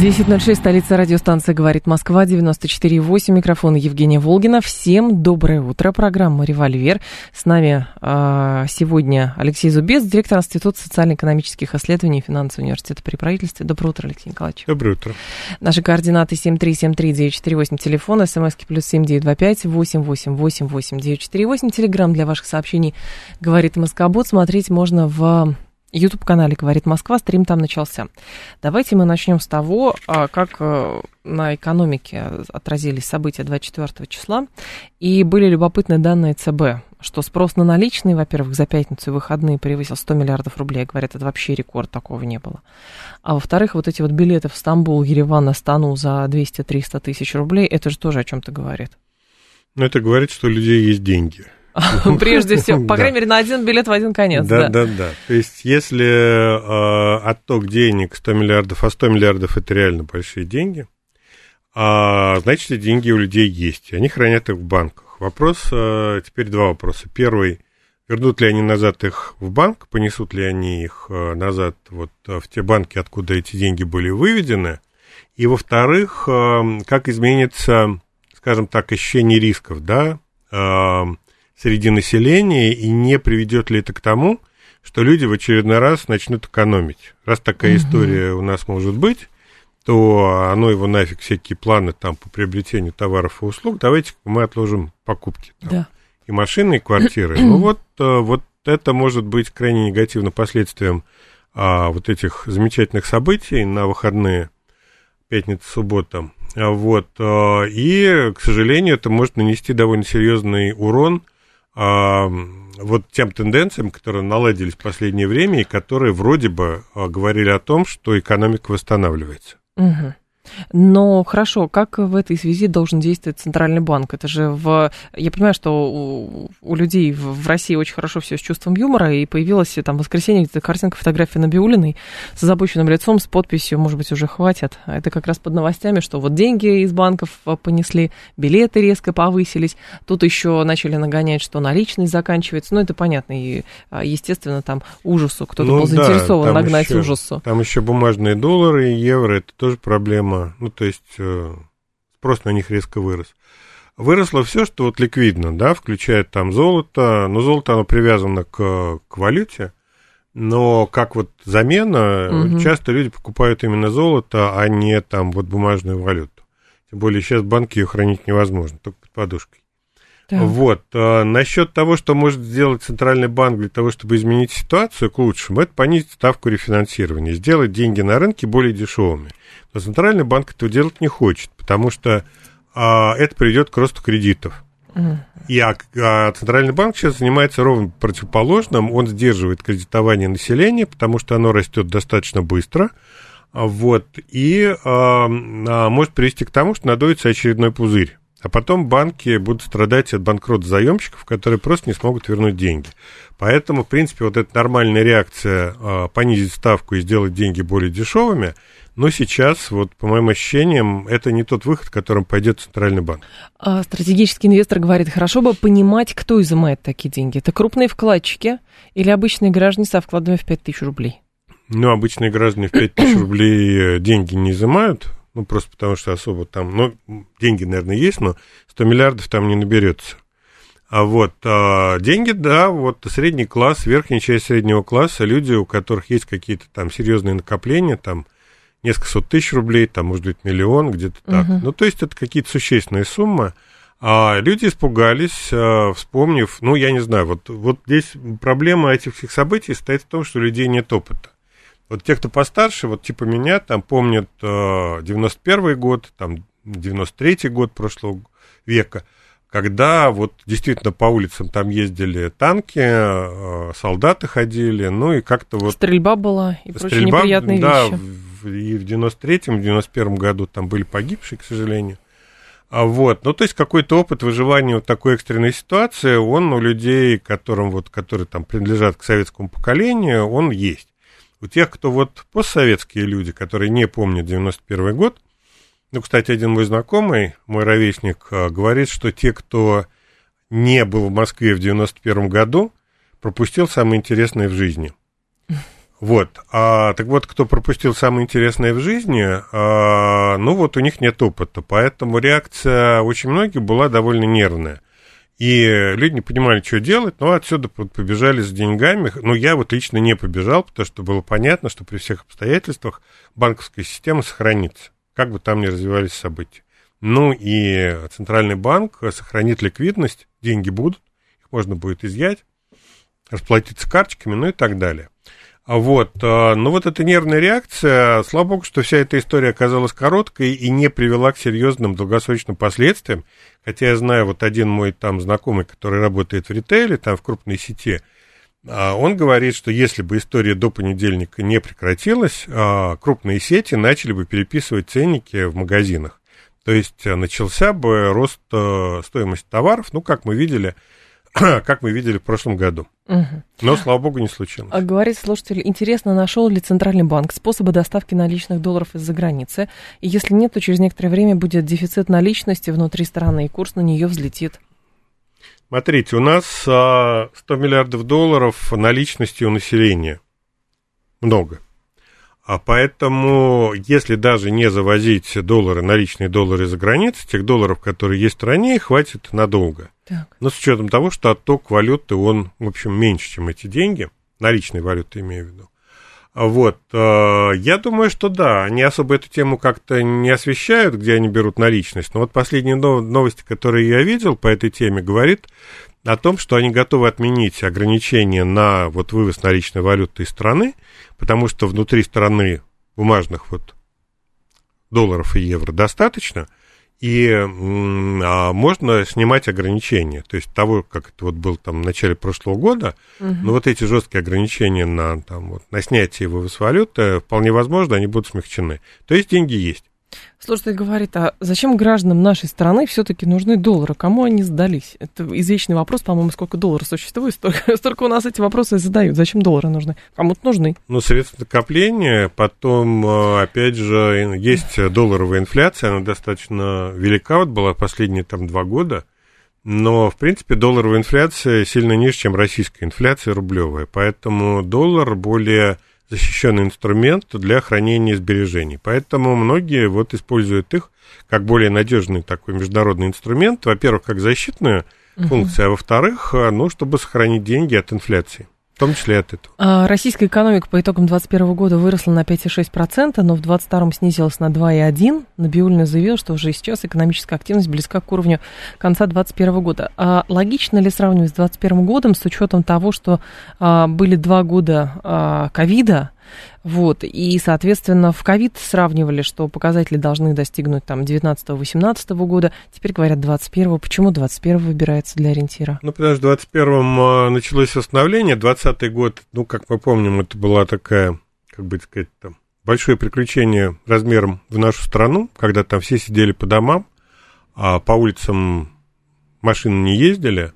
10.06, столица радиостанции «Говорит Москва», 94.8, микрофон Евгения Волгина. Всем доброе утро, программа «Револьвер». С нами сегодня Алексей Зубец, директор Института социально-экономических исследований и финансового университета при правительстве. Доброе утро, Алексей Николаевич. Доброе утро. Наши координаты 7373948, телефон, смски +7 925 888 8948, телеграмм для ваших сообщений «Говорит Москобот». Смотреть можно в YouTube-канале «Говорит Москва», стрим там начался. Давайте мы начнем с того, как на экономике отразились события 24 числа. И были любопытные данные ЦБ, что спрос на наличные, во-первых, за пятницу и выходные превысил 100 миллиардов рублей. Говорят, это вообще рекорд, такого не было. А во-вторых, вот эти вот билеты в Стамбул, Ереван, Астану за 200-300 тысяч рублей, это же тоже о чем-то говорит. Ну, это говорит, что у людей есть деньги. Прежде всего, по крайней мере, на один билет в один конец. Да. То есть, если отток денег 100 миллиардов, а 100 миллиардов – это реально большие деньги, значит, эти деньги у людей есть, они хранят их в банках. Вопрос, теперь два вопроса. Первый – вернут ли они назад их в банк, понесут ли они их назад вот в те банки, откуда эти деньги были выведены. И, во-вторых, как изменится, скажем так, ощущение рисков, да, среди населения, и не приведет ли это к тому, что люди в очередной раз начнут экономить. Раз такая история у нас может быть, то оно его нафиг, всякие планы там по приобретению товаров и услуг, давайте мы отложим покупки там, да, и машины, и квартиры. Ну вот это может быть крайне негативным последствием вот этих замечательных событий на выходные, пятница, суббота. Вот. И, к сожалению, это может нанести довольно серьезный урон вот тем тенденциям, которые наладились в последнее время и которые вроде бы говорили о том, что экономика восстанавливается. Угу. Но хорошо, как в этой связи должен действовать Центральный банк? Это же Я понимаю, что у людей в России очень хорошо все с чувством юмора, и появилась там в воскресенье где-то картинка, фотография Набиуллиной с озабоченным лицом, с подписью «Может быть, уже хватит». Это как раз под новостями, что вот деньги из банков понесли, билеты резко повысились, тут еще начали нагонять, что наличность заканчивается. Ну, это понятно, и, естественно, там ужасу. Кто-то был заинтересован нагнать ужасу. Там еще бумажные доллары и евро, это тоже проблема. Ну, то есть, спрос на них резко вырос. Выросло все, что вот ликвидно, да, включая там золото. Но золото, оно привязано к валюте. Но как вот замена, часто люди покупают именно золото, а не там вот бумажную валюту. Тем более сейчас в банке ее хранить невозможно, только под подушкой. Так. Вот. Насчет того, что может сделать Центральный банк для того, чтобы изменить ситуацию к лучшему, это понизить ставку рефинансирования, сделать деньги на рынке более дешевыми. Но Центральный банк этого делать не хочет, потому что это приведет к росту кредитов. И Центральный банк сейчас занимается ровно противоположным. Он сдерживает кредитование населения, потому что оно растет достаточно быстро. Вот. И может привести к тому, что надуется очередной пузырь. А потом банки будут страдать от банкротства заемщиков, которые просто не смогут вернуть деньги. Поэтому, в принципе, вот эта нормальная реакция понизить ставку и сделать деньги более дешевыми, но сейчас, вот, по моим ощущениям, это не тот выход, которым пойдет Центральный банк. А стратегический инвестор говорит, хорошо бы понимать, кто изымает такие деньги. Это крупные вкладчики или обычные граждане со вкладами в 5 тысяч рублей? Ну, обычные граждане в 5 тысяч рублей деньги не изымают. Ну, просто потому что особо там... Ну, деньги, наверное, есть, но 100 миллиардов там не наберется. А вот деньги, да, вот средний класс, верхняя часть среднего класса, люди, у которых есть какие-то там серьезные накопления, там несколько сот тысяч рублей, там, может быть, миллион, где-то так. Ну, то есть это какие-то существенные суммы. А люди испугались, вспомнив... Ну, я не знаю, вот здесь проблема этих всех событий состоит в том, что у людей нет опыта. Вот те, кто постарше, вот типа меня, там помнят 91-й год, там 93-й год прошлого века, когда вот действительно по улицам там ездили танки, солдаты ходили, ну и как-то вот... Стрельба была и прочие неприятные вещи. Да, и в 93-м, в 91-м году там были погибшие, к сожалению. Вот, ну, то есть какой-то опыт выживания в такой экстренной ситуации, он у людей, которым вот, которые там принадлежат к советскому поколению, он есть. У тех, кто вот постсоветские люди, которые не помнят 91 год, ну, кстати, один мой знакомый, мой ровесник, говорит, что те, кто не был в Москве в 91 году, пропустил самое интересное в жизни. Вот, так вот, кто пропустил самое интересное в жизни, ну вот у них нет опыта, поэтому реакция очень многих была довольно нервная. И люди не понимали, что делать, но отсюда побежали за деньгами. Ну, я вот лично не побежал, потому что было понятно, что при всех обстоятельствах банковская система сохранится, как бы там ни развивались события. Ну и Центральный банк сохранит ликвидность, деньги будут, их можно будет изъять, расплатиться карточками, ну и так далее. Вот, ну вот эта нервная реакция, слава богу, что вся эта история оказалась короткой и не привела к серьезным долгосрочным последствиям, хотя я знаю, вот один мой там знакомый, который работает в ритейле, там в крупной сети, он говорит, что если бы история до понедельника не прекратилась, крупные сети начали бы переписывать ценники в магазинах, то есть начался бы рост стоимости товаров, ну, как мы видели в прошлом году. Угу. Но, слава богу, не случилось. Говорит слушатель, интересно, нашел ли Центральный банк способы доставки наличных долларов из-за границы? И если нет, то через некоторое время будет дефицит наличности внутри страны, и курс на нее взлетит. Смотрите, у нас 100 миллиардов долларов наличности у населения. Много. А поэтому, если даже не завозить доллары, наличные доллары из-за границы, тех долларов, которые есть в стране, хватит надолго. Так. Но с учетом того, что отток валюты, он, в общем, меньше, чем эти деньги, наличные валюты имею в виду. Вот, я думаю, что да, они особо эту тему как-то не освещают, где они берут наличность, но вот последние новости, которые я видел по этой теме, говорит о том, что они готовы отменить ограничения на вот вывоз наличной валюты из страны, потому что внутри страны бумажных вот долларов и евро достаточно, и можно снимать ограничения, то есть того, как это вот было там в начале прошлого года, но вот эти жесткие ограничения на, там, вот, на снятие и вывоз валюты, вполне возможно, они будут смягчены. То есть деньги есть. Слушатель говорит, а зачем гражданам нашей страны все-таки нужны доллары? Кому они сдались? Это извечный вопрос, по-моему, сколько долларов существует, столько у нас эти вопросы задают. Зачем доллары нужны? Кому-то нужны. Ну, средства накопления, потом, опять же, есть долларовая инфляция, она достаточно велика, вот была последние там 2 года, но, в принципе, долларовая инфляция сильно ниже, чем российская инфляция рублевая, поэтому доллар более защищенный инструмент для хранения сбережений. Поэтому многие вот используют их как более надежный такой международный инструмент, во-первых, как защитную функцию, а во-вторых, ну, чтобы сохранить деньги от инфляции, в том числе и от этого. Российская экономика по итогам 2021 года выросла на 5,6%, но в 2022 снизилась на 2,1%. Набиуллина заявила, что уже сейчас экономическая активность близка к уровню конца 2021 года. А логично ли сравнивать с 2021 годом с учетом того, что были 2 года ковида? Вот, и, соответственно, в ковид сравнивали, что показатели должны достигнуть там 19-18 года, теперь говорят 21-го. Почему 21-го выбирается для ориентира? Ну, потому что в 21-м началось восстановление, 20-й год, ну, как мы помним, это была такая, как бы сказать, там, большое приключение размером в нашу страну, когда там все сидели по домам, а по улицам машины не ездили.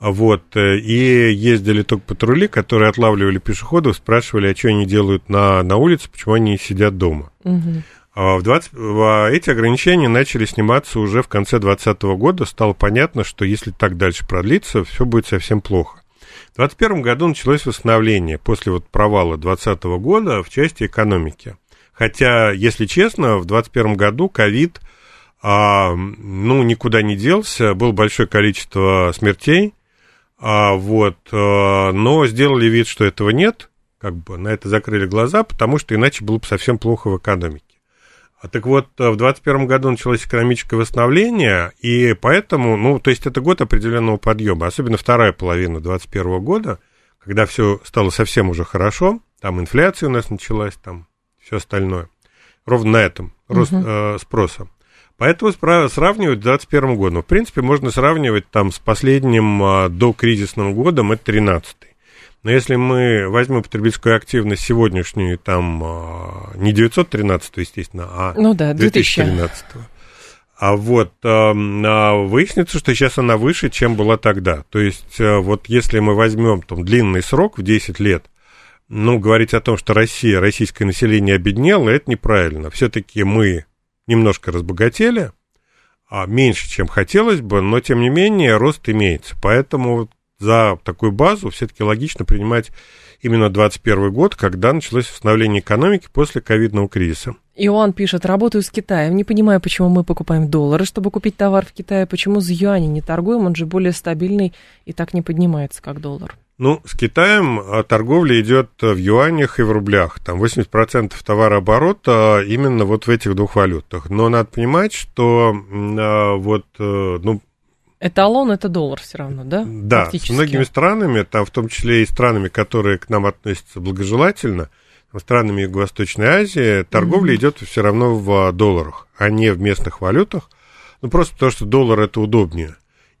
Вот, и ездили только патрули, которые отлавливали пешеходов, спрашивали, а что они делают на улице, почему они сидят дома. Эти ограничения начали сниматься уже в конце 2020 года. Стало понятно, что если так дальше продлится, все будет совсем плохо. В 2021 году началось восстановление после вот провала 2020 года в части экономики. Хотя, если честно, в 2021 году ковид, ну, никуда не делся, было большое количество смертей. Вот, но сделали вид, что этого нет, как бы на это закрыли глаза, потому что иначе было бы совсем плохо в экономике. Так вот, в 2021 году началось экономическое восстановление, и поэтому, ну, то есть это год определенного подъема, особенно вторая половина 2021 года, когда все стало совсем уже хорошо, там инфляция у нас началась, там все остальное, ровно на этом рост спроса. Поэтому сравнивать с 2021 годом. В принципе, можно сравнивать там с последним докризисным годом, это 13-й. Но если мы возьмем потребительскую активность сегодняшнюю, там не 913-го, естественно, а 2013-го, А вот выяснится, что сейчас она выше, чем была тогда. То есть вот если мы возьмем там длинный срок в 10 лет, ну, говорить о том, что Россия, российское население обеднело, это неправильно. Все-таки мы немножко разбогатели, меньше, чем хотелось бы, но, тем не менее, рост имеется. Поэтому за такую базу все-таки логично принимать именно 2021 год, когда началось восстановление экономики после ковидного кризиса. Иоанн пишет: работаю с Китаем, не понимаю, почему мы покупаем доллары, чтобы купить товар в Китае, почему за юани не торгуем, он же более стабильный и так не поднимается, как доллар. Ну, с Китаем торговля идет в юанях и в рублях, там 80% товарооборота именно вот в этих двух валютах, но надо понимать, что эталон – это доллар все равно, да? Да, с многими странами, там, в том числе и странами, которые к нам относятся благожелательно, странами Юго-Восточной Азии, торговля идет все равно в долларах, а не в местных валютах, ну, просто потому что доллар – это удобнее.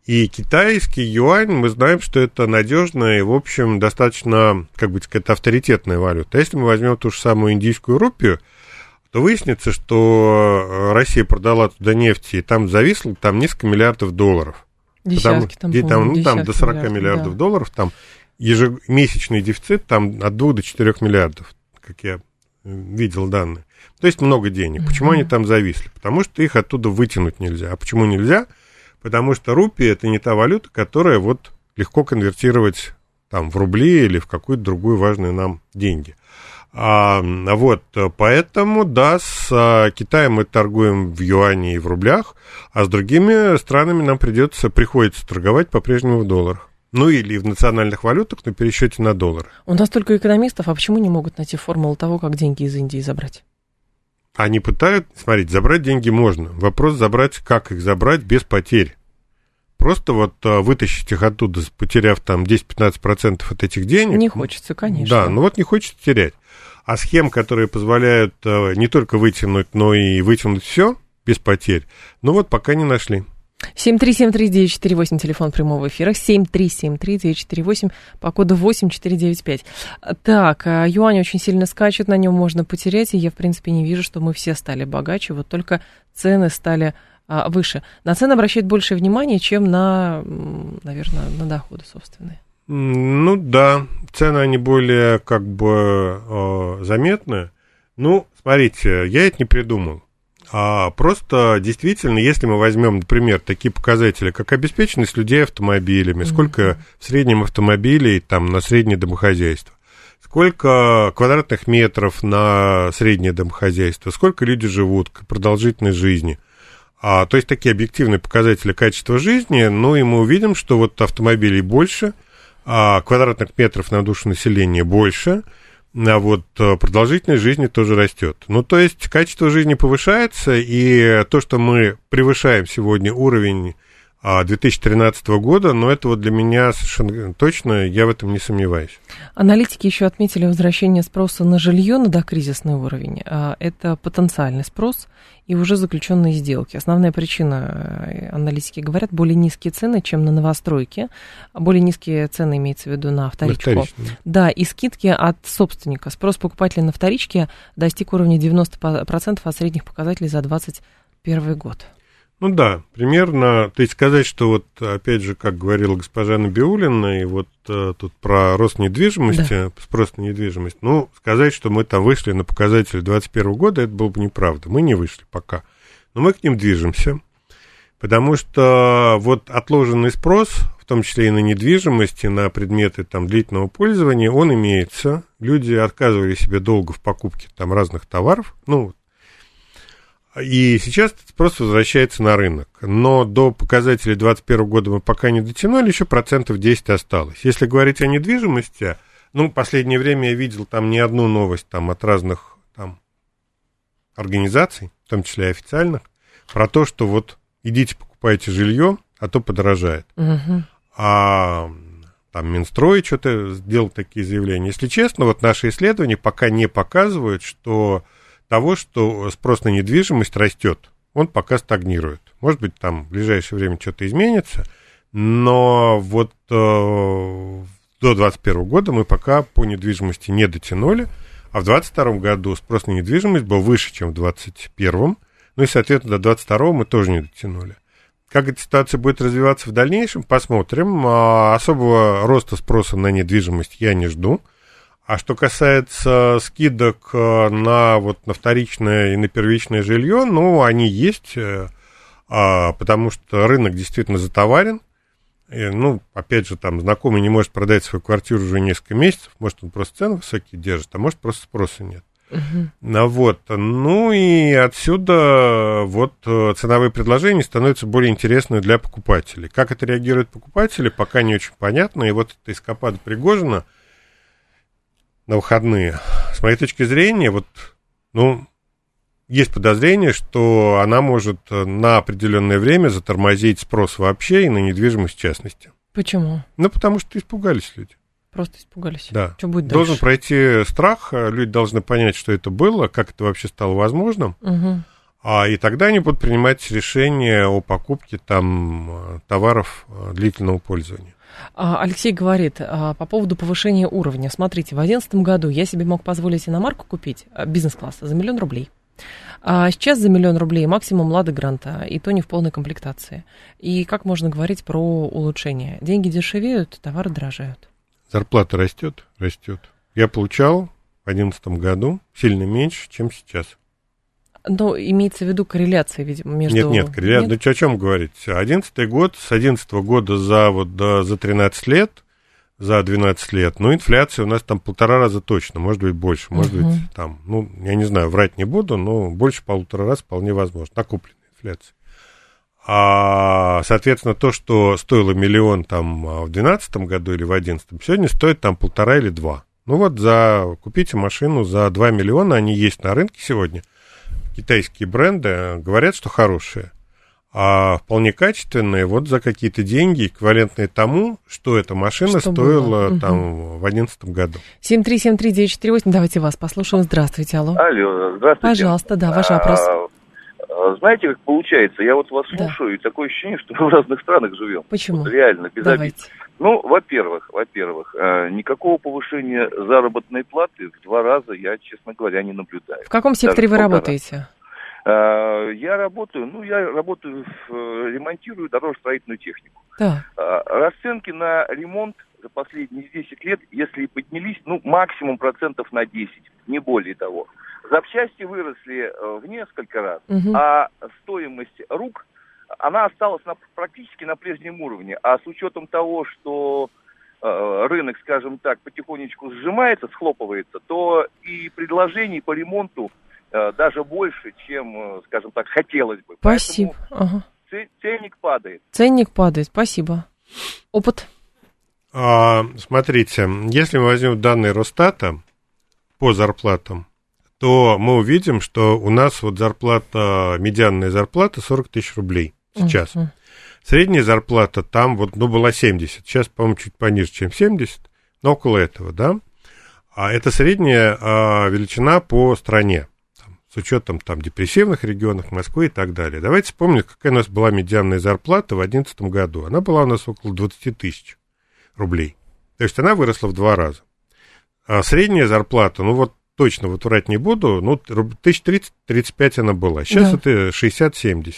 И китайский юань, мы знаем, что это надежная и, в общем, достаточно, как бы сказать, авторитетная валюта. А если мы возьмем ту же самую индийскую рупию, то выяснится, что Россия продала туда нефть, и там зависло там несколько миллиардов долларов. Десятки, там до 40 миллиардов долларов, там ежемесячный дефицит там от 2 до 4 миллиардов, как я видел данные. То есть много денег. Почему они там зависли? Потому что их оттуда вытянуть нельзя. А почему нельзя? Потому что рупия – это не та валюта, которая вот легко конвертировать там, в рубли или в какую-то другую важную нам деньги. Поэтому, да, с Китаем мы торгуем в юане и в рублях, а с другими странами нам приходится торговать по-прежнему в долларах. Ну, или в национальных валютах, на пересчете на доллар. У нас только экономистов, а почему не могут найти формулу того, как деньги из Индии забрать? Они пытают, смотрите, забрать деньги можно. Вопрос забрать, как их забрать без потерь. Просто вот вытащить их оттуда, потеряв там 10-15% от этих денег. Не хочется, конечно. Да, ну вот не хочется терять. А схем, которые позволяют не только вытянуть, но и вытянуть все без потерь, ну вот пока не нашли. 7373948, телефон прямого эфира, 7373948, по коду 8495. Так, юань очень сильно скачет, на нем можно потерять, и я, в принципе, не вижу, что мы все стали богаче, вот только цены стали выше. На цены обращают больше внимания, чем на, наверное, на доходы собственные. Ну да, цены, они более как бы заметны. Ну, смотрите, я это не придумал. Просто действительно, если мы возьмем, например, такие показатели, как обеспеченность людей автомобилями, сколько в среднем автомобилей там, на среднее домохозяйство, сколько квадратных метров на среднее домохозяйство, сколько люди живут, продолжительность жизни, то есть такие объективные показатели качества жизни, ну и мы увидим, что вот автомобилей больше, квадратных метров на душу населения больше, а вот продолжительность жизни тоже растет. Ну, то есть качество жизни повышается, и то, что мы превышаем сегодня уровень 2013 года, но это вот для меня совершенно точно, я в этом не сомневаюсь. Аналитики еще отметили возвращение спроса на жилье на докризисный уровень. Это потенциальный спрос и уже заключенные сделки. Основная причина, аналитики говорят, более низкие цены, чем на новостройке. Более низкие цены имеется в виду на вторичку. Да, и скидки от собственника. Спрос покупателя на вторичке достиг уровня 90% от средних показателей за 2021 год. Ну да, примерно, то есть сказать, что вот, опять же, как говорила госпожа Набиуллина, и вот тут про рост недвижимости, да, спрос на недвижимость, ну, сказать, что мы там вышли на показатели 2021 года, это было бы неправда, мы не вышли пока, но мы к ним движемся, потому что вот отложенный спрос, в том числе и на недвижимость, и на предметы там длительного пользования, он имеется, люди отказывали себе долго в покупке там разных товаров, ну, и сейчас этот спрос возвращается на рынок. Но до показателей 2021 года мы пока не дотянули, еще процентов 10 осталось. Если говорить о недвижимости, ну, в последнее время я видел там не одну новость там, от разных там, организаций, в том числе и официальных, про то, что вот идите покупайте жилье, а то подорожает. А там Минстрой что-то сделал такие заявления. Если честно, вот наши исследования пока не показывают, что того, что спрос на недвижимость растет, он пока стагнирует. Может быть, там в ближайшее время что-то изменится, но вот до 2021 года мы пока по недвижимости не дотянули, а в 2022 году спрос на недвижимость был выше, чем в 2021, Ну и, соответственно, до 22-го мы тоже не дотянули. Как эта ситуация будет развиваться в дальнейшем, посмотрим. Особого роста спроса на недвижимость я не жду. А что касается скидок на вторичное и на первичное жилье, ну, они есть, потому что рынок действительно затоварен. И, ну, опять же, там, знакомый не может продать свою квартиру уже несколько месяцев. Может, он просто цены высокие держит, а может, просто спроса нет. Угу. Вот. Ну, и отсюда вот ценовые предложения становятся более интересными для покупателей. Как это реагируют покупатели, пока не очень понятно. И вот эта эскапада Пригожина на выходные, с моей точки зрения, вот, ну, есть подозрение, что она может на определенное время затормозить спрос вообще и на недвижимость в частности. Почему? Ну, потому что испугались люди. Просто испугались. Да. Что будет дальше? Должен пройти страх, люди должны понять, что это было, как это вообще стало возможным, угу. И тогда они будут принимать решение о покупке там товаров длительного пользования. Алексей говорит по поводу повышения уровня. Смотрите, в 2011 году я себе мог позволить иномарку купить бизнес-класса за $1 миллион. А сейчас за $1 миллион максимум «Лада Гранта», и то не в полной комплектации. И как можно говорить про улучшение? Деньги дешевеют, товары дорожают. Зарплата растет. Я получал в 2011 году сильно меньше, чем сейчас. Но имеется в виду корреляция, видимо, между... Нет, корреляция. Ну, о чем говорить? 11-й год, с 11-го года за 13 лет, за 12 лет, ну, инфляция у нас там 1,5 раза точно, может быть, больше, может быть, там, ну, я не знаю, врать не буду, но больше 1,5 раза вполне возможно, накопленная инфляция. А, соответственно, то, что стоило $1 миллион там в 12 году или в 11-м, сегодня стоит там 1,5 или 2. Ну, вот купите машину за $2 миллиона, они есть на рынке сегодня. Китайские бренды говорят, что хорошие, а вполне качественные, вот за какие-то деньги, эквивалентные тому, что эта машина стоила там в 2011 году. 7373948, давайте вас послушаем. Здравствуйте, алло. Алло, здравствуйте. Пожалуйста, да, ваш вопрос. Знаете, как получается, я вот вас слушаю, и такое ощущение, что мы в разных странах живем. Почему? Вот реально, без обид. Ну, во-первых, никакого повышения заработной платы в 2 раза я, честно говоря, не наблюдаю. В каком секторе вы работаете? Я работаю, ремонтирую дорожно-строительную технику. Да. Расценки на ремонт за последние 10 лет, если и поднялись, ну, максимум процентов на 10, не более того. Запчасти выросли в несколько раз, а стоимость рук... Она осталась практически на прежнем уровне, а с учетом того, что рынок, скажем так, потихонечку сжимается, схлопывается, то и предложений по ремонту даже больше, чем, скажем так, хотелось бы. Спасибо. Ага. Ценник падает. Спасибо. Опыт? Смотрите, если мы возьмем данные Росстата по зарплатам, то мы увидим, что у нас вот зарплата, медианная зарплата 40 тысяч рублей сейчас. Средняя зарплата там вот, ну, была 70. Сейчас, по-моему, чуть пониже, чем 70, но около этого, да. А это средняя величина по стране, там, с учетом там депрессивных регионов Москвы и так далее. Давайте вспомним, какая у нас была медианная зарплата в 2011 году. Она была у нас около 20 тысяч рублей. То есть она выросла в 2 раза. А средняя зарплата, ну вот, точно вот врать не буду, ну, 1030-35 она была. Сейчас это 60-70.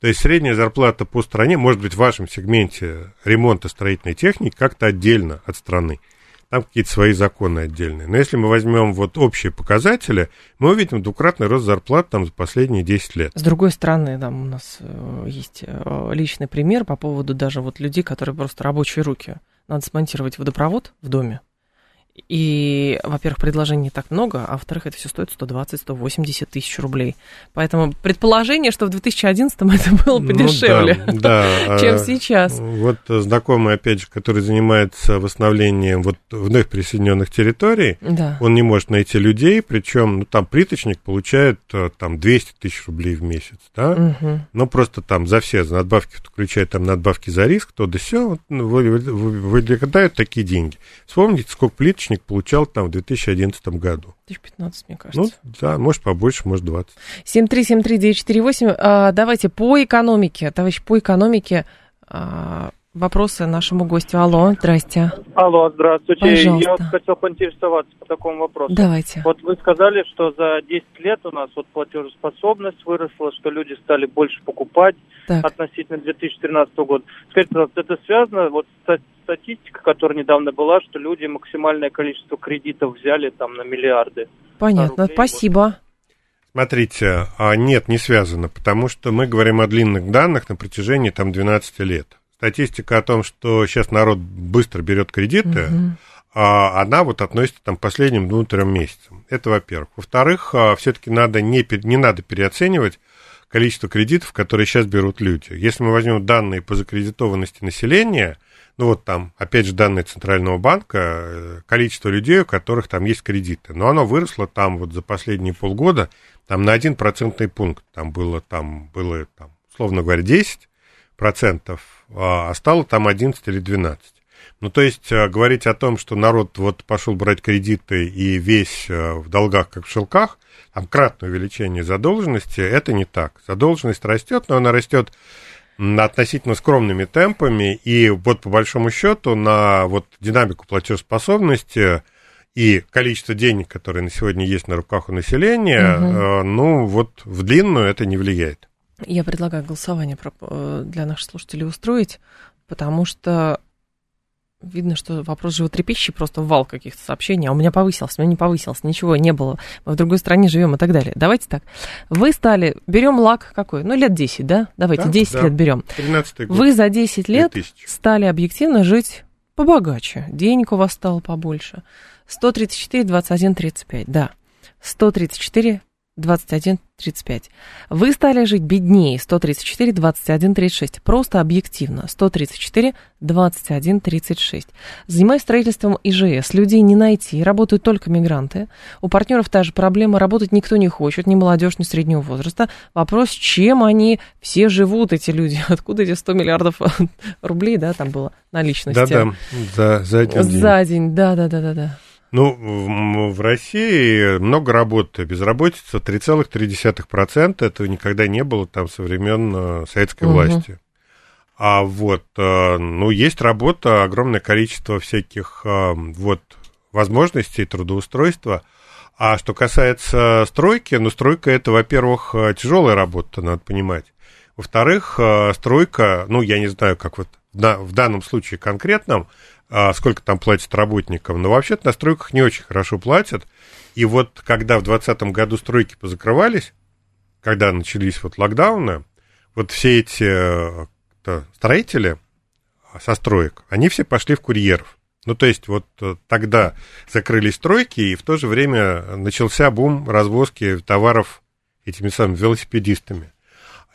То есть средняя зарплата по стране, может быть, в вашем сегменте ремонта строительной техники как-то отдельно от страны. Там какие-то свои законы отдельные. Но если мы возьмем вот общие показатели, мы увидим двукратный рост зарплат там за последние 10 лет. С другой стороны, там у нас есть личный пример по поводу даже вот людей, которые просто рабочие руки. Надо смонтировать водопровод в доме. И, во-первых, предложений не так много, а во-вторых, это все стоит 120-180 тысяч рублей. Поэтому предположение, что в 2011-м это было подешевле, ну, да, чем сейчас. Вот знакомый, опять же, который занимается восстановлением вот вновь присоединенных территорий, он не может найти людей, причем, ну, там плиточник получает там 200 тысяч рублей в месяц, да? Ну, просто там за все, за надбавки, включая там надбавки за риск, то да сё, вот, выдают такие деньги. Вспомните, сколько плиточников получал там в 2011 году. 2015, мне кажется. Ну, да, может, побольше, может, 20. 7373948. Давайте по экономике. Товарищ, по экономике вопросы нашему гостю. Алло, здрасте. Алло, здравствуйте. Пожалуйста. Я хотел поинтересоваться по такому вопросу. Давайте. Вот вы сказали, что за 10 лет у нас вот платежеспособность выросла, что люди стали больше покупать относительно 2013 года. Скажите, пожалуйста, это связано вот с статистикой, которая недавно была, что люди максимальное количество кредитов взяли там на миллиарды? Понятно, рублей, спасибо. Вот. Смотрите, нет, не связано, потому что мы говорим о длинных данных на протяжении там 12 лет. Статистика о том, что сейчас народ быстро берет кредиты, она вот относится там к последним 2-3 месяцам. Это, во-первых. Во-вторых, все-таки надо не надо переоценивать количество кредитов, которые сейчас берут люди. Если мы возьмем данные по закредитованности населения, ну вот там, опять же, данные Центрального банка, количество людей, у которых там есть кредиты, но оно выросло там вот за последние полгода там на 1% пункт, там было, условно говоря, 10%, а стало там 11 или 12. Ну, то есть, говорить о том, что народ вот пошел брать кредиты и весь в долгах, как в шелках, там кратное увеличение задолженности, это не так. Задолженность растет, но она растет относительно скромными темпами, и вот по большому счету на вот динамику платежеспособности и количество денег, которые на сегодня есть на руках у населения, ну вот в длинную это не влияет. Я предлагаю голосование для наших слушателей устроить, потому что видно, что вопрос животрепещущий, просто вал каких-то сообщений. А у меня повысился, у меня не повысился, ничего не было. Мы в другой стране живем и так далее. Давайте так. Вы стали... Берем лак какой? Ну, лет 10, да? Давайте, да, 10 лет берем. 13-й год. Вы за 10 лет стали объективно жить побогаче. Денег у вас стало побольше. 134, 21, 35. Да. 134, 21, 35. Вы стали жить беднее. 134, 21, 36. Просто объективно. 134, 21, 36. Занимаясь строительством ИЖС, людей не найти. Работают только мигранты. У партнеров та же проблема. Работать никто не хочет. Ни молодежь, ни среднего возраста. Вопрос, чем они все живут, эти люди? Откуда эти 100 миллиардов рублей, да, там было наличности? Да, за день. Да. Ну, в России много работы. Безработица 3,3%. Этого никогда не было там со времен советской власти. А вот, ну, есть работа, огромное количество всяких вот возможностей трудоустройства. А что касается стройки, ну, стройка это, во-первых, тяжелая работа, надо понимать. Во-вторых, стройка, ну, я не знаю, как вот в данном случае конкретном, сколько там платят работникам, но вообще-то на стройках не очень хорошо платят. И вот когда в 2020 году стройки позакрывались, когда начались вот локдауны, вот все эти строители со строек, они все пошли в курьеров. Ну, то есть вот тогда закрылись стройки, и в то же время начался бум развозки товаров этими самыми велосипедистами.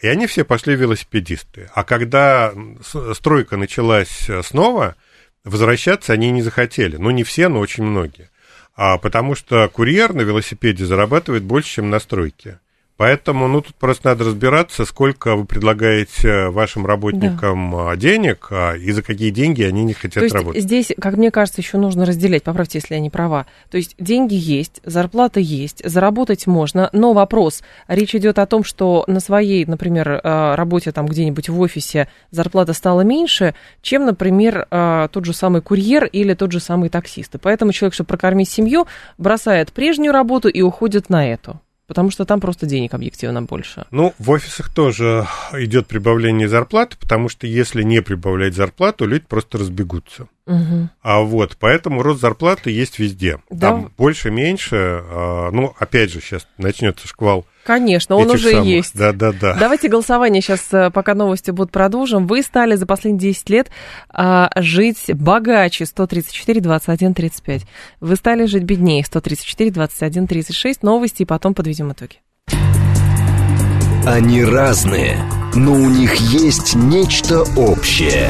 И они все пошли велосипедисты. А когда стройка началась снова, возвращаться они не захотели. Ну, не все, но очень многие. Потому что курьер на велосипеде зарабатывает больше, чем на стройке. Поэтому, ну, тут просто надо разбираться, сколько вы предлагаете вашим работникам денег, и за какие деньги они не хотят работать. Здесь, как мне кажется, еще нужно разделять, поправьте, если я не права. То есть деньги есть, зарплата есть, заработать можно, но вопрос, речь идет о том, что на своей, например, работе там где-нибудь в офисе зарплата стала меньше, чем, например, тот же самый курьер или тот же самый таксист. И поэтому человек, чтобы прокормить семью, бросает прежнюю работу и уходит на эту. Потому что там просто денег объективно больше. Ну, в офисах тоже идет прибавление зарплаты, потому что если не прибавлять зарплату, люди просто разбегутся. А вот, поэтому рост зарплаты есть везде. Да. Там больше-меньше, ну, опять же, сейчас начнется шквал. Конечно, он уже самых. Есть. Да. Давайте голосование сейчас, пока новости будут, продолжим. Вы стали за последние 10 лет жить богаче 134, 21, 35. Вы стали жить беднее 134, 21, 36. Новости, и потом подведем итоги. Они разные, но у них есть нечто общее.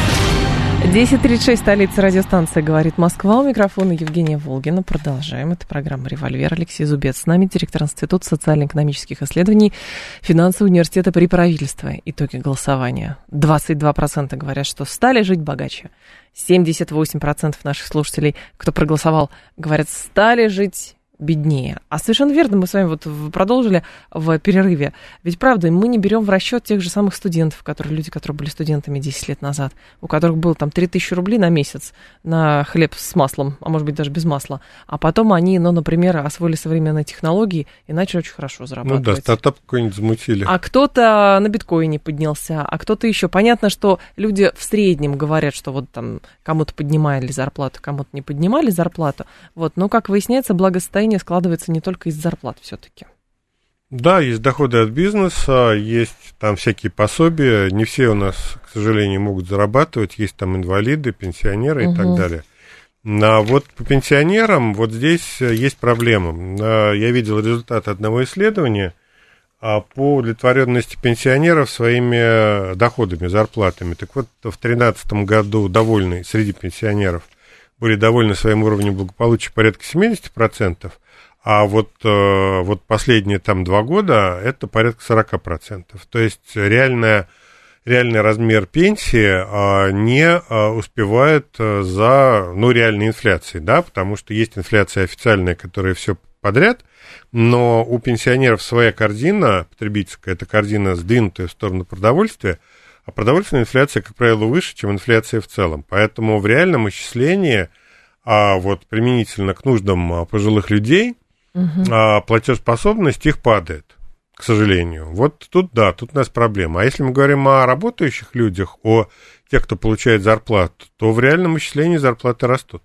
10:36, столица радиостанции «Говорит Москва». У микрофона Евгения Волгина. Продолжаем. Это программа «Револьвер». Алексей Зубец с нами, директор Института социально-экономических исследований Финансового университета при правительстве. Итоги голосования. 22% говорят, что стали жить богаче. 78% наших слушателей, кто проголосовал, говорят, стали жить беднее. А совершенно верно, мы с вами вот продолжили в перерыве. Ведь, правда, мы не берем в расчет тех же самых студентов, которые, люди, которые были студентами 10 лет назад, у которых было там 3000 рублей на месяц на хлеб с маслом, а может быть даже без масла. А потом они, ну, например, освоили современные технологии и начали очень хорошо зарабатывать. Ну да, стартап какой-нибудь замутили. А кто-то на биткоине поднялся, а кто-то еще. Понятно, что люди в среднем говорят, что вот там кому-то поднимали зарплату, кому-то не поднимали зарплату. Вот. Но, как выясняется, благосостояние складывается не только из зарплат все-таки. Да, есть доходы от бизнеса, есть там всякие пособия. Не все у нас, к сожалению, могут зарабатывать. Есть там инвалиды, пенсионеры и так далее. А вот по пенсионерам вот здесь есть проблема. Я видел результаты одного исследования по удовлетворенности пенсионеров своими доходами, зарплатами. Так вот, в 2013 году довольны среди пенсионеров были довольны своим уровнем благополучия порядка 70%, а вот последние там 2 года это порядка 40%. То есть реальный размер пенсии не успевает за реальной инфляцией, да, потому что есть инфляция официальная, которая все подряд, но у пенсионеров своя корзина потребительская, это корзина, сдвинутая в сторону продовольствия, а продовольственная инфляция, как правило, выше, чем инфляция в целом. Поэтому в реальном исчислении, применительно к нуждам пожилых людей, платежеспособность их падает, к сожалению. Вот тут, да, тут у нас проблема. А если мы говорим о работающих людях, о тех, кто получает зарплату, то в реальном исчислении зарплаты растут.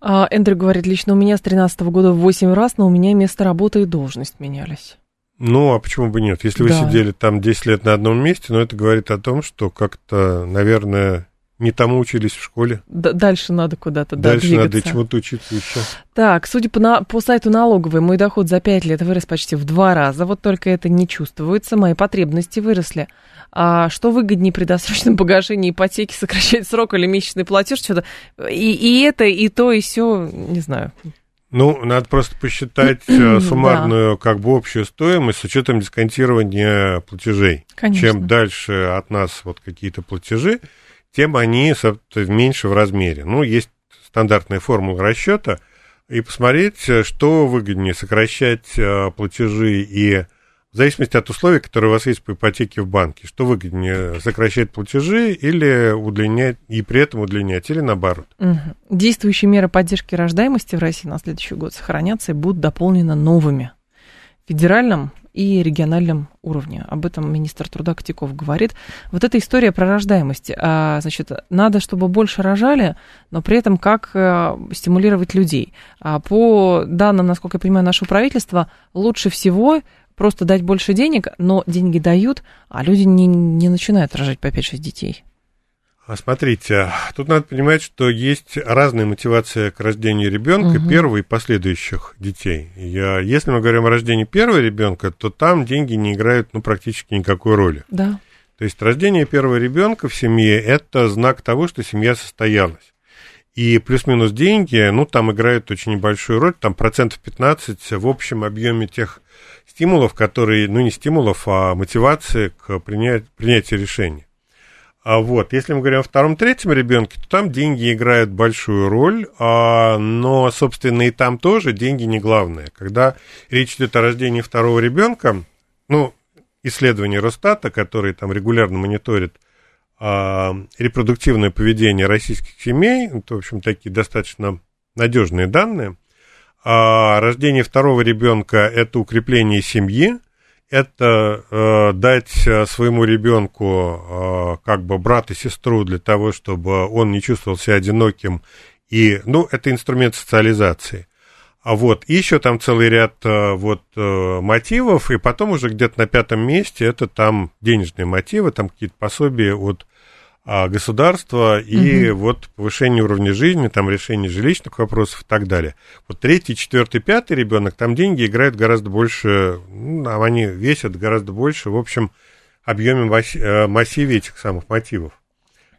Эндрю говорит, лично у меня с 2013 года в 8 раз, но у меня место работы и должность менялись. Ну, а почему бы нет? Если вы сидели там 10 лет на одном месте, но это говорит о том, что как-то, наверное, не тому учились в школе. Дальше надо куда-то двигаться. Дальше надо чему-то учиться еще. Так, судя по сайту налоговой, мой доход за 5 лет вырос почти в 2 раза. Вот только это не чувствуется, мои потребности выросли. А что выгоднее при досрочном погашении ипотеки, сокращать срок или месячный платеж? Что-то и это, и то, и сё, не знаю. Ну, надо просто посчитать суммарную, общую стоимость с учетом дисконтирования платежей. Конечно. Чем дальше от нас какие-то платежи, тем они меньше в размере. Ну, есть стандартная формула расчета, и посмотреть, что выгоднее, сокращать платежи и в зависимости от условий, которые у вас есть по ипотеке в банке, что выгоднее, сокращать платежи или удлинять, и при этом удлинять, или наоборот. Действующие меры поддержки рождаемости в России на следующий год сохранятся и будут дополнены новыми федеральным и региональном уровне. Об этом министр труда Котяков говорит. Вот эта история про рождаемость. Значит, надо, чтобы больше рожали, но при этом как стимулировать людей. По данным, насколько я понимаю, нашего правительства, лучше всего просто дать больше денег, но деньги дают, а люди не начинают рожать по 5-6 детей. Смотрите, тут надо понимать, что есть разная мотивация к рождению ребенка, первого и последующих детей. Если мы говорим о рождении первого ребенка, то там деньги не играют практически никакой роли. Да. То есть рождение первого ребенка в семье – это знак того, что семья состоялась. И плюс-минус деньги, там играют очень небольшую роль, там 15% в общем объеме тех стимулов, которые, не стимулов, а мотивации к принятию решений. Если мы говорим о втором-третьем ребенке, то там деньги играют большую роль, но, собственно, и там тоже деньги не главное. Когда речь идет о рождении второго ребенка, исследования Росстата, которые там регулярно мониторят репродуктивное поведение российских семей, это, в общем, такие достаточно надежные данные. Рождение второго ребенка – это укрепление семьи, это дать своему ребенку брат и сестру для того, чтобы он не чувствовал себя одиноким, и, это инструмент социализации. И еще там целый ряд мотивов, и потом уже где-то на 5-м месте это там денежные мотивы, там какие-то пособия от государства и повышение уровня жизни, там решение жилищных вопросов и так далее. 3-й, 4-й, 5-й ребенок, там деньги играют гораздо больше, они весят гораздо больше в общем объеме массиве этих самых мотивов.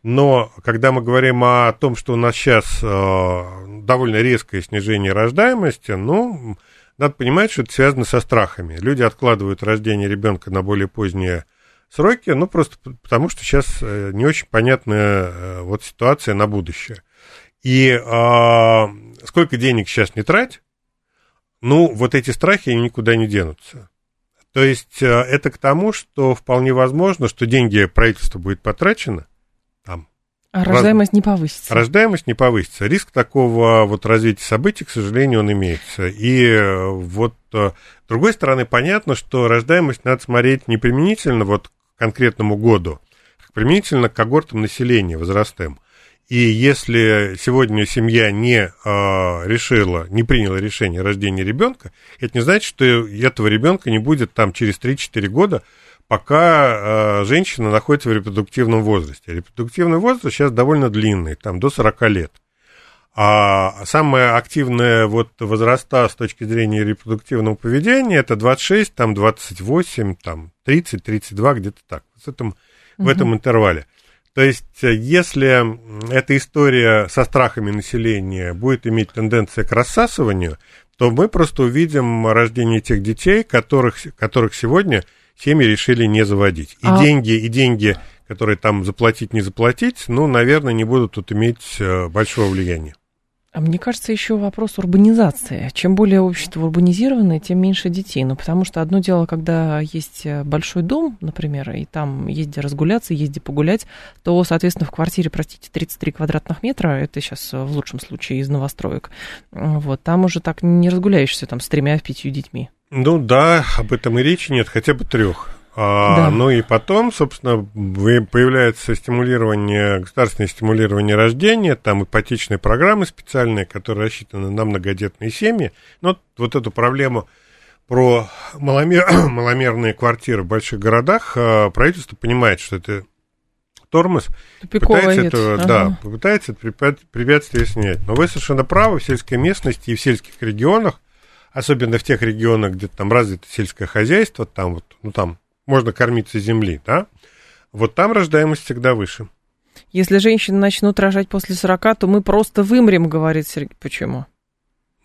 Но когда мы говорим о том, что у нас сейчас довольно резкое снижение рождаемости, ну, надо понимать, что это связано со страхами. Люди откладывают рождение ребенка на более поздние сроки, ну, просто потому что сейчас не очень понятная вот ситуация на будущее. И сколько денег сейчас не трать, ну, вот эти страхи никуда не денутся. То есть это к тому, что вполне возможно, что деньги правительства будет потрачено, там. А рождаемость не повысится. Рождаемость не повысится. Риск такого вот развития событий, к сожалению, он имеется. И вот с другой стороны, понятно, что рождаемость надо смотреть не применительно вот к конкретному году, а применительно к когортам населения возрастным. И если сегодня семья не решила, не приняла решение о рождении ребенка, это не значит, что этого ребенка не будет там через 3-4 года, пока женщина находится в репродуктивном возрасте. Репродуктивный возраст сейчас довольно длинный, там до 40 лет. А самые активные вот возраста с точки зрения репродуктивного поведения это 26, там 28, там 30, 32, где-то так. В этом интервале. То есть, если эта история со страхами населения будет иметь тенденцию к рассасыванию, то мы просто увидим рождение тех детей, которых сегодня семьи решили не заводить. И деньги, которые там заплатить, не заплатить, ну, наверное, не будут тут иметь большого влияния. А мне кажется, еще вопрос урбанизации. Чем более общество урбанизированное, тем меньше детей. Ну, потому что одно дело, когда есть большой дом, например, и там езди разгуляться, езди погулять, то, соответственно, в квартире, простите, 33 квадратных метра, это сейчас в лучшем случае из новостроек, вот, там уже так не разгуляешься там с 3-5 детьми. Ну да, об этом и речи нет, хотя бы 3. Да. Ну и потом, собственно, появляется стимулирование, государственное стимулирование рождения, там ипотечные программы специальные, которые рассчитаны на многодетные семьи. Но вот эту проблему про маломерные квартиры в больших городах правительство понимает, что это тормоз, пытается это препятствие снять. Но вы совершенно правы, в сельской местности и в сельских регионах, особенно в тех регионах, где там развито сельское хозяйство, там вот, ну там можно кормиться земли, да? Вот там рождаемость всегда выше. Если женщины начнут рожать после 40, то мы просто вымрем, говорит Сергей. Почему?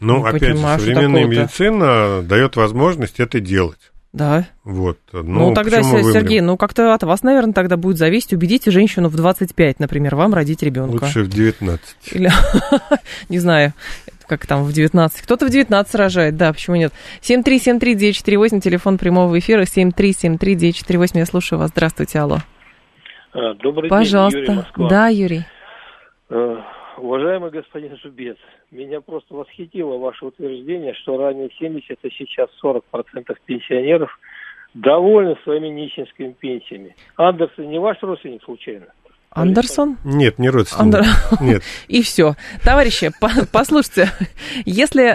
Ну, не опять понимаю, же, современная медицина дает возможность это делать. Да. Вот. Ну тогда, Сергей, как-то от вас, наверное, тогда будет зависеть. Убедите женщину в 25, например, вам родить ребенка. Лучше в 19. Или... Не знаю. Как там в 19. Кто-то в 19 рожает, да, почему нет? 7373948, телефон прямого эфира, 7373948, я слушаю вас, здравствуйте, алло. Добрый день, Юрий, Москва. Да, Юрий. Уважаемый господин Зубец, меня просто восхитило ваше утверждение, что ранее 70, а сейчас 40% пенсионеров довольны своими нищенскими пенсиями. Андерсон не ваш родственник, случайно? Андерсон? Нет, не родственник. Нет. И все. Товарищи, послушайте, если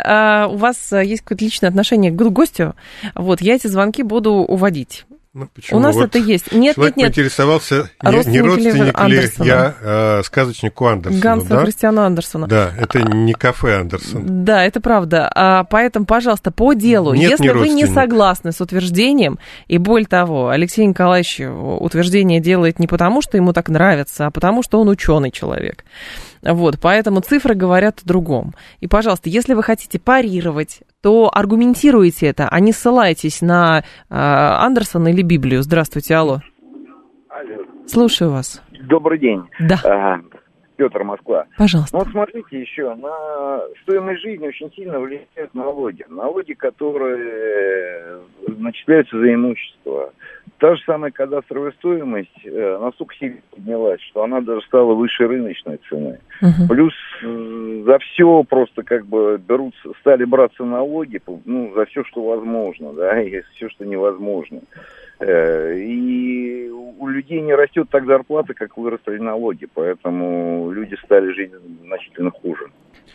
у вас есть какое-то личное отношение к гостю, вот, я эти звонки буду уводить. Ну, почему? У нас вот это есть. Нет. Интересовался не родственник ли я сказочнику Андерсону. Гансу, да? Кристиану Андерсону. Да, это не кафе Андерсон. Да, это правда. Поэтому, пожалуйста, по делу. Нет, если вы не согласны с утверждением, и более того, Алексей Николаевич утверждение делает не потому, что ему так нравится, а потому, что он ученый человек. Вот, поэтому цифры говорят о другом. И, пожалуйста, если вы хотите парировать, то аргументируйте это, а не ссылайтесь на Андерсона или Библию. Здравствуйте, алло. Алло. Слушаю вас. Добрый день. Да. Петр, Москва. Пожалуйста. Ну, вот смотрите еще, на стоимость жизни очень сильно влияют налоги. Налоги, которые начисляются за имущество. Та же самая кадастровая стоимость настолько сильно поднялась, что она даже стала выше рыночной цены. Угу. Плюс за все просто стали браться налоги, ну, за все, что возможно, да, и все, что невозможно. И у людей не растет так зарплата, как выросли налоги, поэтому люди стали жить значительно хуже.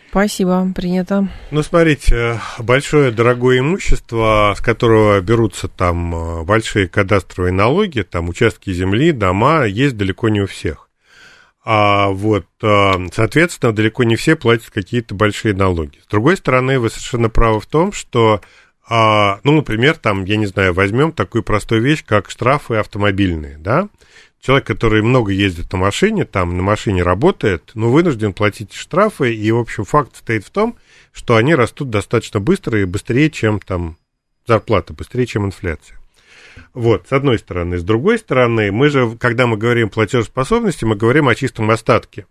Спасибо, принято. Ну, смотрите, большое дорогое имущество, с которого берутся там большие кадастровые налоги, там участки земли, дома, есть далеко не у всех. Соответственно, далеко не все платят какие-то большие налоги. С другой стороны, вы совершенно правы в том, что, например, там, я не знаю, возьмем такую простую вещь, как штрафы автомобильные, да? человек, который много ездит на машине, там на машине работает, но вынужден платить штрафы, и, в общем, факт стоит в том, что они растут достаточно быстро и быстрее, чем там зарплата, быстрее, чем инфляция. Вот, с одной стороны. С другой стороны, мы же, когда мы говорим о платежеспособности, мы говорим о чистом остатке.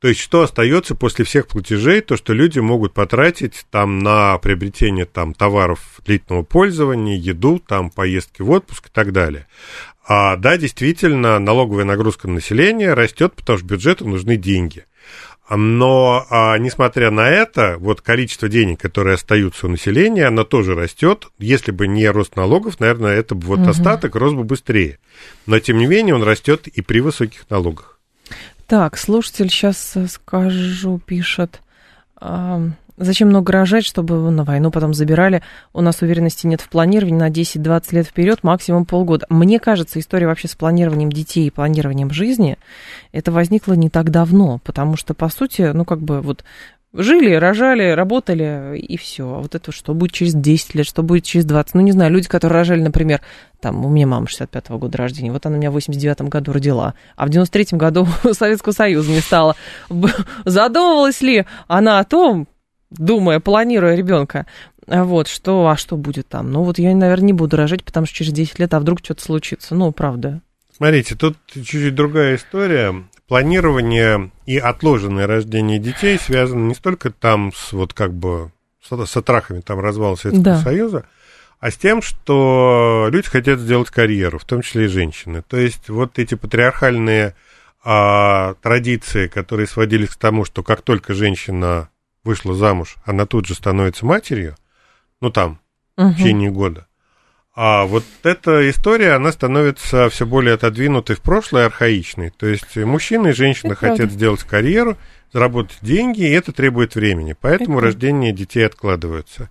То есть, что остается после всех платежей, то, что люди могут потратить там на приобретение там товаров длительного пользования, еду, там поездки в отпуск и так далее. А, да, действительно, налоговая нагрузка на население растет, потому что бюджету нужны деньги. Но, несмотря на это, вот количество денег, которые остаются у населения, оно тоже растет. Если бы не рост налогов, наверное, это бы вот остаток рос бы быстрее. Но, тем не менее, он растет и при высоких налогах. Так, слушатель, сейчас скажу, пишет, зачем много рожать, чтобы на войну потом забирали? У нас уверенности нет в планировании на 10-20 лет вперед, максимум полгода. Мне кажется, история вообще с планированием детей и планированием жизни, это возникло не так давно, потому что, по сути, ну, как бы вот жили, рожали, работали, и все. А вот это что будет через 10 лет, что будет через 20? Ну, не знаю, люди, которые рожали, например, там, у меня мама 65-го года рождения, вот она меня в 89-м году родила, а в 93-м году Советского Союза не стало. Задумывалась ли она о том, думая, планируя ребенка, вот, что, а что будет там? Ну, вот я, наверное, не буду рожать, потому что через 10 лет, а вдруг что-то случится? Ну, правда. Смотрите, тут чуть-чуть другая история. Планирование и отложенное рождение детей связано не столько там с вот как бы с отрахами там развала Советского Союза, а с тем, что люди хотят сделать карьеру, в том числе и женщины. То есть вот эти патриархальные традиции, которые сводились к тому, что как только женщина вышла замуж, она тут же становится матерью, ну там, в течение года. А вот эта история, она становится все более отодвинутой в прошлое, архаичной. То есть мужчины и женщины это хотят сделать карьеру, заработать деньги, и это требует времени. Поэтому рождение детей откладывается.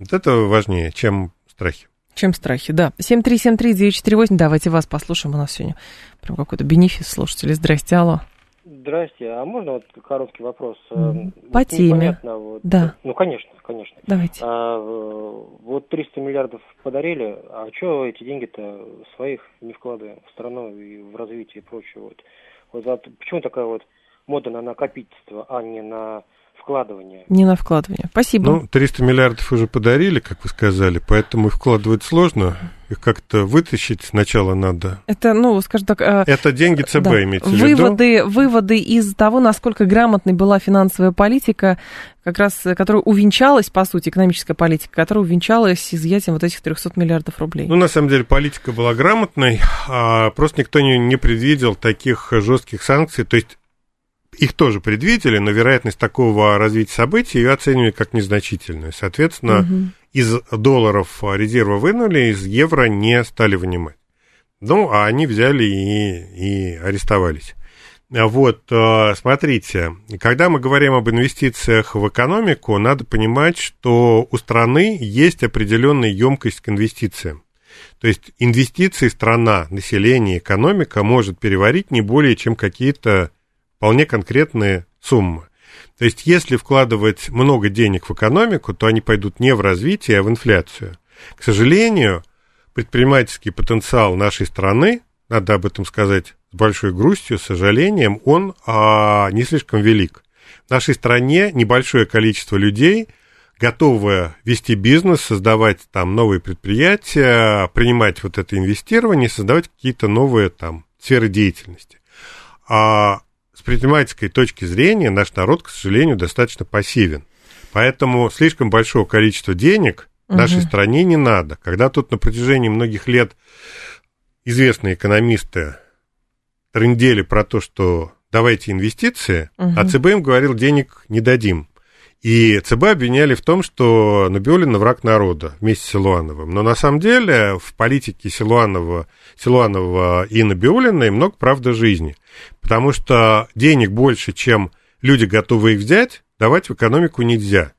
Вот это важнее, чем страхи. Чем страхи, да. 7373948, давайте вас послушаем. У нас сегодня прям какой-то бенефис слушателей. Здрасте, алло. Здрасте, а можно вот короткий вопрос? По теме. Вот. Да. Ну, конечно, конечно. Давайте. Вот 300 миллиардов подарили, а что эти деньги-то своих не вкладываем в страну и в развитие и прочее? Вот почему такая вот мода на накопительство, а не на вкладывание? Не на вкладывание. Спасибо. Ну, 300 миллиардов уже подарили, как вы сказали, поэтому их вкладывать сложно. Их как-то вытащить сначала надо. Это, ну, скажем так... Это деньги ЦБ, да, имеется в виду. Выводы из того, насколько грамотной была финансовая политика, как раз, которая увенчалась, по сути, экономическая политика, которая увенчалась изъятием вот этих 300 миллиардов рублей. Ну, на самом деле, политика была грамотной, просто никто не предвидел таких жестких санкций, то есть их тоже предвидели, но вероятность такого развития событий ее оценивали как незначительную. Соответственно, из долларов резерва вынули, из евро не стали вынимать. Ну, а они взяли и арестовались. Вот, смотрите, когда мы говорим об инвестициях в экономику, надо понимать, что у страны есть определенная емкость к инвестициям. То есть инвестиции страна, население, экономика может переварить не более чем какие-то вполне конкретные суммы. То есть, если вкладывать много денег в экономику, то они пойдут не в развитие, а в инфляцию. К сожалению, предпринимательский потенциал нашей страны, надо об этом сказать с большой грустью, с сожалением, он не слишком велик. В нашей стране небольшое количество людей, готовое вести бизнес, создавать там новые предприятия, принимать вот это инвестирование, создавать какие-то новые там сферы деятельности. С предпринимательской точки зрения наш народ, к сожалению, достаточно пассивен. Поэтому слишком большого количества денег нашей стране не надо. Когда тут на протяжении многих лет известные экономисты трындели про то, что давайте инвестиции, а ЦБ им говорил, денег не дадим. И ЦБ обвиняли в том, что Набиуллина враг народа вместе с Силуановым. Но на самом деле в политике Силуанова и Набиуллиной много правды жизни. Потому что денег больше, чем люди готовы их взять, давать в экономику нельзя.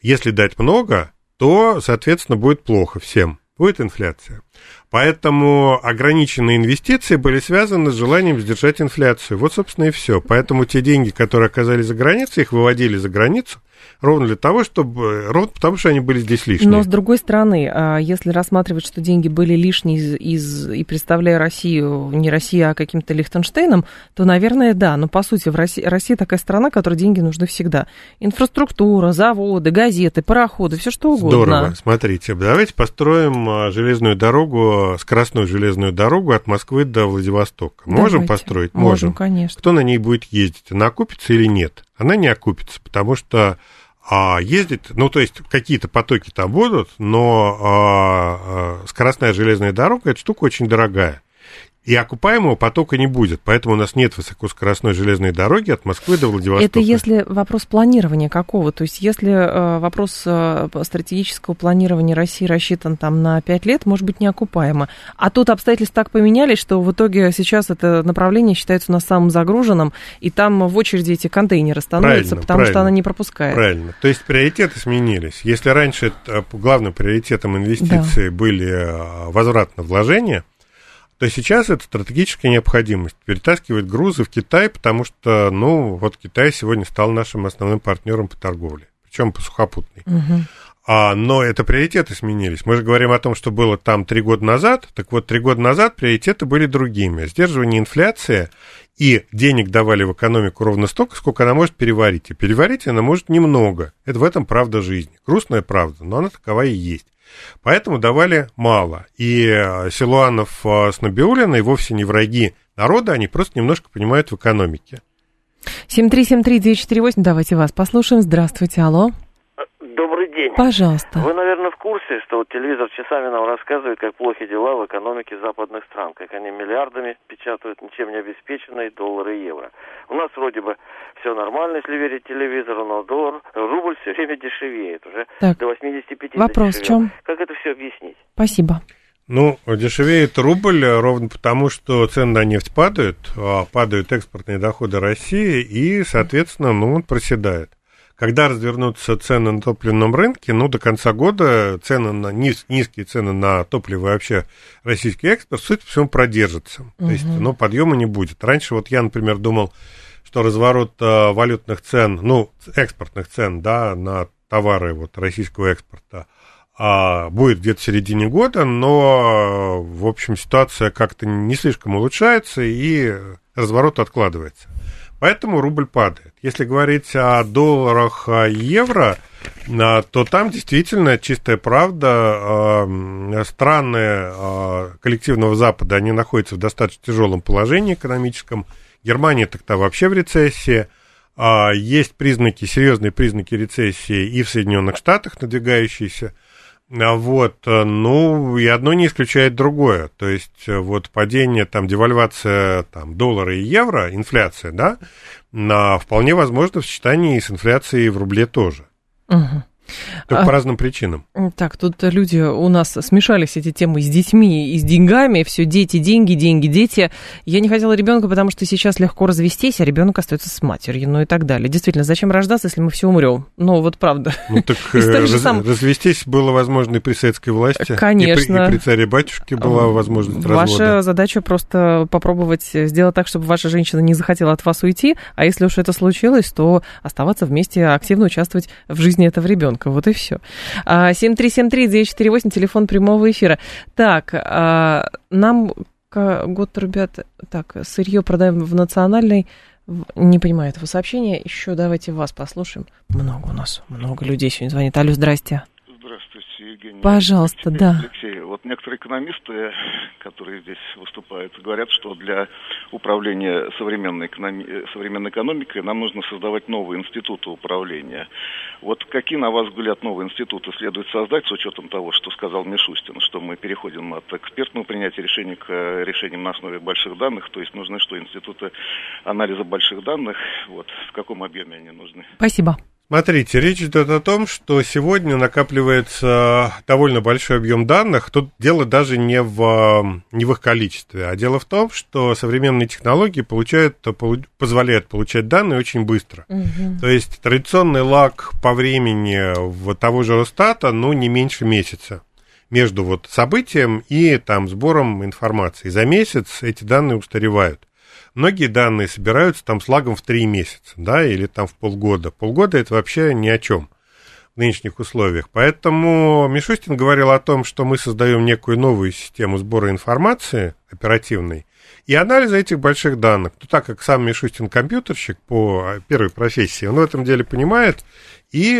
Если дать много, то, соответственно, будет плохо всем. Будет инфляция. Поэтому ограниченные инвестиции были связаны с желанием сдержать инфляцию. Вот, собственно, и все. Поэтому те деньги, которые оказались за границей, их выводили за границу, ровно для того, чтобы... Ровно потому, что они были здесь лишние. Но, с другой стороны, если рассматривать, что деньги были лишние и представляя Россию, не Россию, а каким-то Лихтенштейном, то, наверное, да. Но, по сути, в Россия такая страна, которой деньги нужны всегда. Инфраструктура, заводы, газеты, пароходы, все что угодно. Здорово. Смотрите, давайте построим железную дорогу, скоростную железную дорогу от Москвы до Владивостока. Можем построить? Можем, конечно. Кто на ней будет ездить? Она окупится или нет? Она не окупится, потому что ездит, ну, то есть какие-то потоки там будут, но скоростная железная дорога – это штука очень дорогая. И окупаемого потока не будет, поэтому у нас нет высокоскоростной железной дороги от Москвы до Владивостока. Это если вопрос планирования какого? То есть если вопрос стратегического планирования России рассчитан там на 5 лет, может быть, неокупаемо. А тут обстоятельства так поменялись, что в итоге сейчас это направление считается у нас самым загруженным, и там в очереди эти контейнеры становятся, потому что она не пропускает. Правильно. То есть приоритеты сменились. Если раньше главным приоритетом инвестиций были возвратные вложения, то сейчас это стратегическая необходимость. Перетаскивать грузы в Китай, потому что, Китай сегодня стал нашим основным партнером по торговле, причем по сухопутной. Угу. Но это приоритеты сменились. Мы же говорим о том, что было там 3 года назад. Так вот, 3 года назад приоритеты были другими. Сдерживание инфляции, и денег давали в экономику ровно столько, сколько она может переварить. И переварить она может немного. Это в этом правда жизни. Грустная правда, но она такова и есть. Поэтому давали мало. И Силуанов с Набиуллиной вовсе не враги народа, они просто немножко понимают в экономике. 7373948, давайте вас послушаем. Здравствуйте, алло. Добрый день. Пожалуйста. Вы, наверное, в курсе, что телевизор часами нам рассказывает, как плохи дела в экономике западных стран, как они миллиардами печатают ничем не обеспеченные доллары и евро. У нас вроде бы все нормально, если верить телевизору, но рубль все время дешевеет уже до 85. Вопрос в чем? Как это все объяснить? Спасибо. Дешевеет рубль ровно потому, что цены на нефть падают экспортные доходы России и, соответственно, он проседает. Когда развернутся цены на топливном рынке, до конца года низкие цены на топливо и вообще российский экспорт, суть по всему, продержится. То есть, подъема не будет. Раньше я, например, думал, что разворот валютных цен, экспортных цен, на товары российского экспорта, будет где-то в середине года, но, в общем, ситуация как-то не слишком улучшается и разворот откладывается. Поэтому рубль падает. Если говорить о долларах, евро, то там действительно чистая правда. Страны коллективного Запада, они находятся в достаточно тяжелом положении экономическом. Германия тогда вообще в рецессии. Есть серьезные признаки рецессии и в Соединенных Штатах надвигающиеся. И одно не исключает другое. То есть, падение, девальвация доллара и евро, инфляция, вполне возможно в сочетании с инфляцией в рубле тоже. Угу. Только по разным причинам. Так, тут люди у нас смешались эти темы с детьми и с деньгами. Все дети, деньги, деньги, дети. Я не хотела ребенка, потому что сейчас легко развестись, а ребенок остается с матерью, и так далее. Действительно, зачем рождаться, если мы все умрем? Правда. Так развестись было возможно и при советской власти. Конечно. И при царе-батюшке была возможность развода. Ваша задача просто попробовать сделать так, чтобы ваша женщина не захотела от вас уйти, а если уж это случилось, то оставаться вместе, активно участвовать в жизни этого ребенка. Вот и все. 7373948, телефон прямого эфира. Так, нам год, ребята, сырье продаем в национальной. Не понимаю этого сообщения. Еще давайте вас послушаем. Много людей сегодня звонит. Алло, здрасте. Здравствуйте, Евгения. Пожалуйста, Алексей, некоторые экономисты, которые здесь выступают, говорят, что для управления современной экономикой нам нужно создавать новые институты управления. Какие, на ваш взгляд, новые институты следует создать с учетом того, что сказал Мишустин, что мы переходим от экспертного принятия решений к решениям на основе больших данных, то есть нужны институты анализа больших данных, в каком объеме они нужны? Спасибо. Смотрите, речь идет о том, что сегодня накапливается довольно большой объем данных. Тут дело даже не в их количестве, а дело в том, что современные технологии позволяют получать данные очень быстро. Угу. То есть традиционный лаг по времени того же Росстата, не меньше месяца между событием и сбором информации. За месяц эти данные устаревают. Многие данные собираются там с лагом в 3 месяца, да, или там в полгода. Полгода – это вообще ни о чем в нынешних условиях. Поэтому Мишустин говорил о том, что мы создаем некую новую систему сбора информации оперативной и анализа этих больших данных. Но так как сам Мишустин компьютерщик по первой профессии, он в этом деле понимает и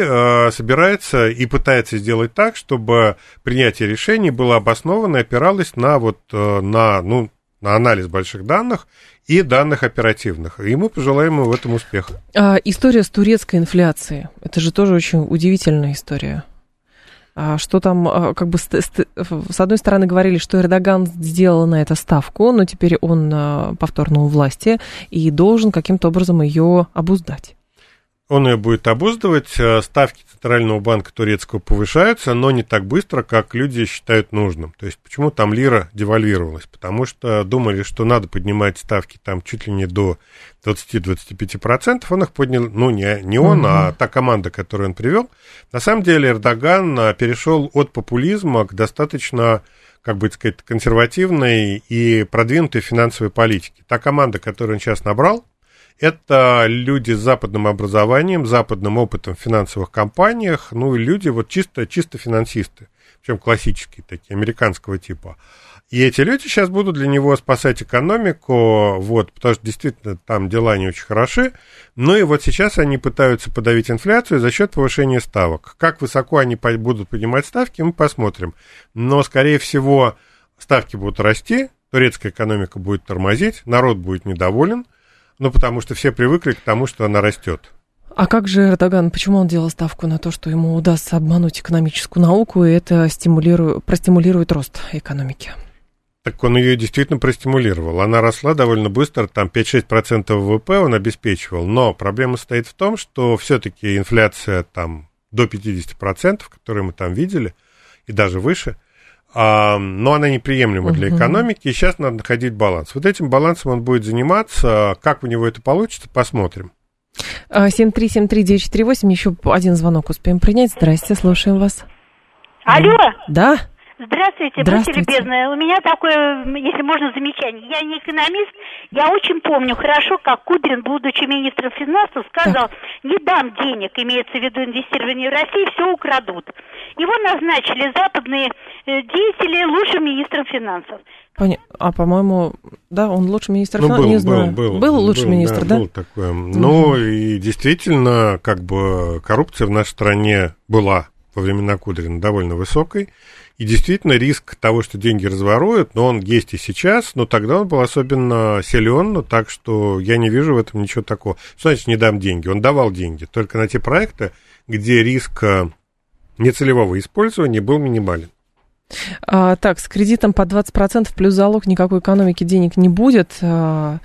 собирается и пытается сделать так, чтобы принятие решений было обосновано и опиралось на, на анализ больших данных и данных оперативных. Ему пожелаем в этом успеха. А история с турецкой инфляцией. Это же тоже очень удивительная история. Что там, как бы, с одной стороны говорили, что Эрдоган сделал на это ставку, но теперь он повторно у власти и должен каким-то образом ее обуздать. Он ее будет обуздывать. Ставки Центрального банка турецкого повышаются, но не так быстро, как люди считают нужным. То есть, почему там лира девальвировалась? Потому что думали, что надо поднимать ставки там чуть ли не до 20-25%. Он их поднял, не он, а та команда, которую он привел. На самом деле, Эрдоган перешел от популизма к достаточно, как бы сказать, консервативной и продвинутой финансовой политике. Та команда, которую он сейчас набрал, это люди с западным образованием, западным опытом в финансовых компаниях, ну и люди вот чисто финансисты, причем классические такие, американского типа. И эти люди сейчас будут для него спасать экономику, вот, потому что действительно там дела не очень хороши. Ну и вот сейчас они пытаются подавить инфляцию за счет повышения ставок. Как высоко они будут поднимать ставки, мы посмотрим. Но, скорее всего, ставки будут расти, турецкая экономика будет тормозить, народ будет недоволен. Ну, потому что все привыкли к тому, что она растет. А как же Эрдоган, почему он делал ставку на то, что ему удастся обмануть экономическую науку, и это простимулирует рост экономики? Так он ее действительно простимулировал. Она росла довольно быстро, там 5-6% ВВП он обеспечивал. Но проблема состоит в том, что все-таки инфляция там до 50%, которую мы там видели, и даже выше, но она неприемлема для экономики, и сейчас надо находить баланс. Вот этим балансом он будет заниматься. Как у него это получится, посмотрим. 7373948, еще один звонок успеем принять. Здрасте, слушаем вас. Алло. Да. Здравствуйте, будьте любезны. У меня такое, если можно, замечание. Я не экономист, я очень помню хорошо, как Кудрин, будучи министром финансов, сказал: не дам денег, имеется в виду инвестирование в Россию, все украдут. Его назначили западные деятели лучшим министром финансов. А, по-моему, да, он лучший министр финансов, не знаю. Был лучший министр, да? Был такой. Ну, и действительно, как бы коррупция в нашей стране была во времена Кудрина довольно высокой. И действительно, риск того, что деньги разворуют, но он есть и сейчас, но тогда он был особенно силен, но так что я не вижу в этом ничего такого. Что значит не дам деньги? Он давал деньги только на те проекты, где риск нецелевого использования был минимален. Так, с кредитом по 20% плюс залог никакой экономики денег не будет, так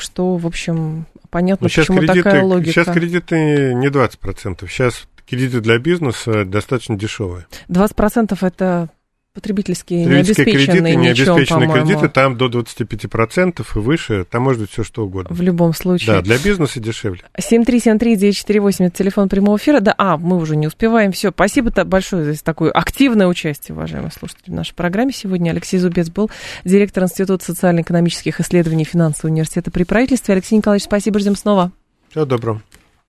что, в общем, понятно, почему кредиты, такая логика. Сейчас кредиты не 20%, сейчас кредиты для бизнеса достаточно дешевые. 20% это потребительские необеспеченные ничем, по-моему. Кредиты, там до 25% и выше, там может быть все что угодно. В любом случае. Да, для бизнеса дешевле. 7373948, это телефон прямого эфира. Да, мы уже не успеваем. Все, спасибо большое за такое активное участие, уважаемые слушатели, в нашей программе сегодня. Алексей Зубец был директор Института социально-экономических исследований Финансового университета при правительстве. Алексей Николаевич, спасибо, ждем снова. Всего доброго.